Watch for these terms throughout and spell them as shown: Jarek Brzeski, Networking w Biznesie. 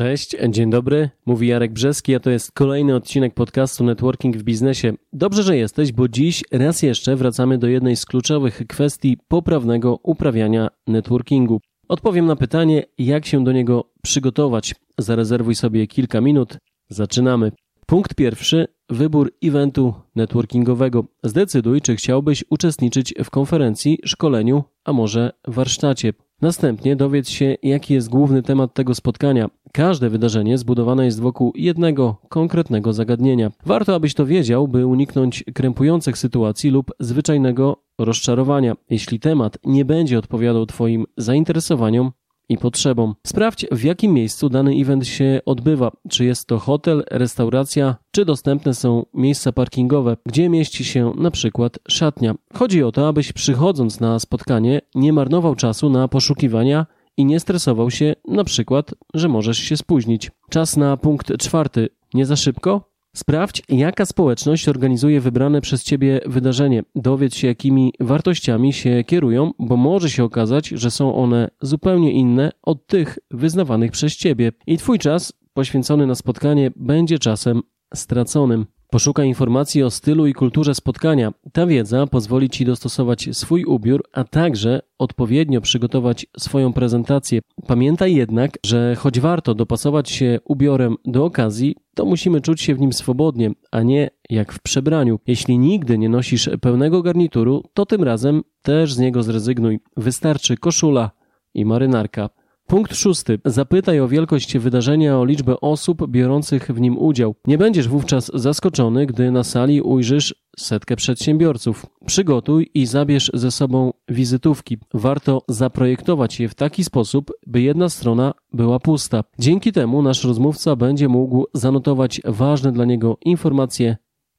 Cześć, dzień dobry, mówi Jarek Brzeski, a to jest kolejny odcinek podcastu Networking w Biznesie. Dobrze, że jesteś, bo dziś raz jeszcze wracamy do jednej z kluczowych kwestii poprawnego uprawiania networkingu. Odpowiem na pytanie, jak się do niego przygotować. Zarezerwuj sobie kilka minut. Zaczynamy. Punkt pierwszy. Wybór eventu networkingowego. Zdecyduj, czy chciałbyś uczestniczyć w konferencji, szkoleniu, a może warsztacie. Następnie dowiedz się, jaki jest główny temat tego spotkania. Każde wydarzenie zbudowane jest wokół jednego konkretnego zagadnienia. Warto, abyś to wiedział, by uniknąć krępujących sytuacji lub zwyczajnego rozczarowania, jeśli temat nie będzie odpowiadał Twoim zainteresowaniom i potrzebom. Sprawdź, w jakim miejscu dany event się odbywa, czy jest to hotel, restauracja, czy dostępne są miejsca parkingowe, gdzie mieści się na przykład szatnia. Chodzi o to, abyś przychodząc na spotkanie nie marnował czasu na poszukiwania i nie stresował się na przykład, że możesz się spóźnić. Czas na punkt czwarty. Nie za szybko? Sprawdź, jaka społeczność organizuje wybrane przez Ciebie wydarzenie. Dowiedz się, jakimi wartościami się kierują, bo może się okazać, że są one zupełnie inne od tych wyznawanych przez Ciebie i Twój czas poświęcony na spotkanie będzie czasem straconym. Poszukaj informacji o stylu i kulturze spotkania. Ta wiedza pozwoli Ci dostosować swój ubiór, a także odpowiednio przygotować swoją prezentację. Pamiętaj jednak, że choć warto dopasować się ubiorem do okazji, to musimy czuć się w nim swobodnie, a nie jak w przebraniu. Jeśli nigdy nie nosisz pełnego garnituru, to tym razem też z niego zrezygnuj. Wystarczy koszula i marynarka. Punkt szósty. Zapytaj o wielkość wydarzenia, o liczbę osób biorących w nim udział. Nie będziesz wówczas zaskoczony, gdy na sali ujrzysz setkę przedsiębiorców. Przygotuj i zabierz ze sobą wizytówki. Warto zaprojektować je w taki sposób, by jedna strona była pusta. Dzięki temu nasz rozmówca będzie mógł zanotować ważne dla niego informacje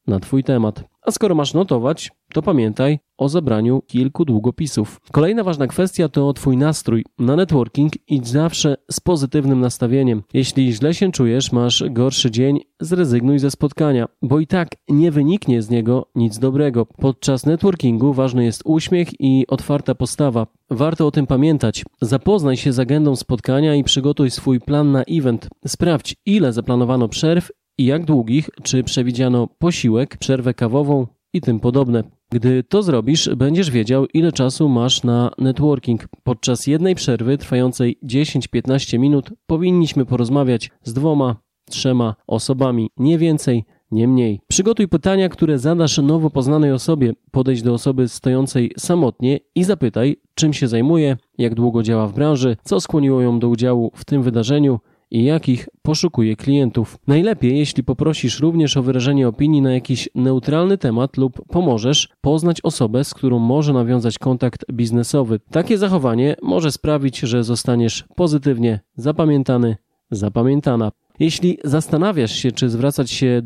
na Twój temat. A skoro masz notować, to pamiętaj o zabraniu kilku długopisów. Kolejna ważna kwestia to Twój nastrój. Na networking idź zawsze z pozytywnym nastawieniem. Jeśli źle się czujesz, masz gorszy dzień, zrezygnuj ze spotkania, bo i tak nie wyniknie z niego nic dobrego. Podczas networkingu ważny jest uśmiech i otwarta postawa. Warto o tym pamiętać. Zapoznaj się z agendą spotkania i przygotuj swój plan na event. Sprawdź, ile zaplanowano przerw i jak długich, czy przewidziano posiłek, przerwę kawową i tym podobne. Gdy to zrobisz, będziesz wiedział, ile czasu masz na networking. Podczas jednej przerwy trwającej 10-15 minut powinniśmy porozmawiać z 2-3 osobami, nie więcej, nie mniej. Przygotuj pytania, które zadasz nowo poznanej osobie. Podejdź do osoby stojącej samotnie i zapytaj, czym się zajmuje, jak długo działa w branży, co skłoniło ją do udziału w tym wydarzeniu i jakich poszukuje klientów. Najlepiej, jeśli poprosisz również o wyrażenie opinii na jakiś neutralny temat lub pomożesz poznać osobę, z którą może nawiązać kontakt biznesowy. Takie zachowanie może sprawić, że zostaniesz pozytywnie zapamiętany, zapamiętana. Jeśli zastanawiasz się, czy zwracać się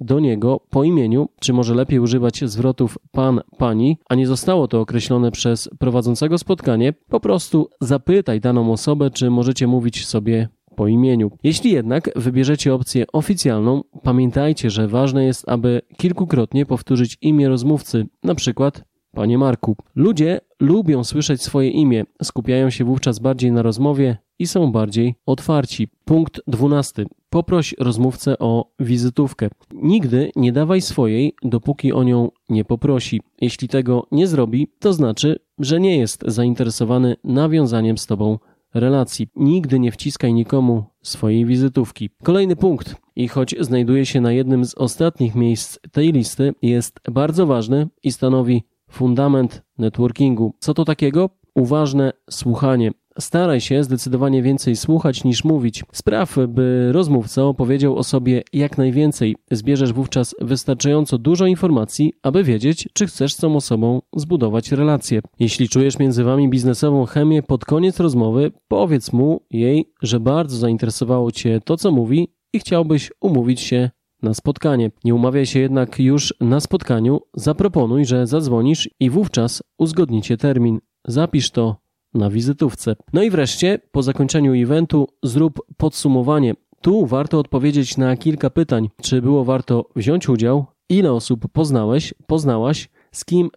do niego po imieniu, czy może lepiej używać zwrotów pan, pani, a nie zostało to określone przez prowadzącego spotkanie, po prostu zapytaj daną osobę, czy możecie mówić sobie po imieniu. Jeśli jednak wybierzecie opcję oficjalną, pamiętajcie, że ważne jest, aby kilkukrotnie powtórzyć imię rozmówcy, na przykład panie Marku. Ludzie lubią słyszeć swoje imię, skupiają się wówczas bardziej na rozmowie i są bardziej otwarci. Punkt 12. Poproś rozmówcę o wizytówkę. Nigdy nie dawaj swojej, dopóki o nią nie poprosi. Jeśli tego nie zrobi, to znaczy, że nie jest zainteresowany nawiązaniem z Tobą relacji. Nigdy nie wciskaj nikomu swojej wizytówki. Kolejny punkt, i choć znajduje się na jednym z ostatnich miejsc tej listy, jest bardzo ważny i stanowi fundament networkingu. Co to takiego? Uważne słuchanie. Staraj się zdecydowanie więcej słuchać niż mówić. Spraw, by rozmówca opowiedział o sobie jak najwięcej. Zbierzesz wówczas wystarczająco dużo informacji, aby wiedzieć, czy chcesz z tą osobą zbudować relację. Jeśli czujesz między Wami biznesową chemię, pod koniec rozmowy powiedz mu, jej, że bardzo zainteresowało Cię to, co mówi i chciałbyś umówić się na spotkanie. Nie umawiaj się jednak już na spotkaniu. Zaproponuj, że zadzwonisz i wówczas uzgodnicie termin. Zapisz to na wizytówce. No i wreszcie, po zakończeniu eventu zrób podsumowanie. Tu warto odpowiedzieć na kilka pytań. Czy było warto wziąć udział? Ile osób poznałeś, poznałaś? z kim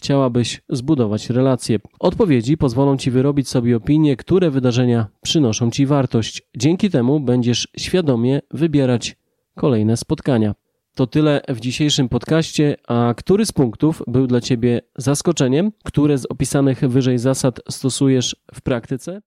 chciałabyś zbudować relacje. Odpowiedzi pozwolą Ci wyrobić sobie opinię, które wydarzenia przynoszą Ci wartość. Dzięki temu będziesz świadomie wybierać kolejne spotkania. To tyle w dzisiejszym podcaście, a który z punktów był dla Ciebie zaskoczeniem? Które z opisanych wyżej zasad stosujesz w praktyce?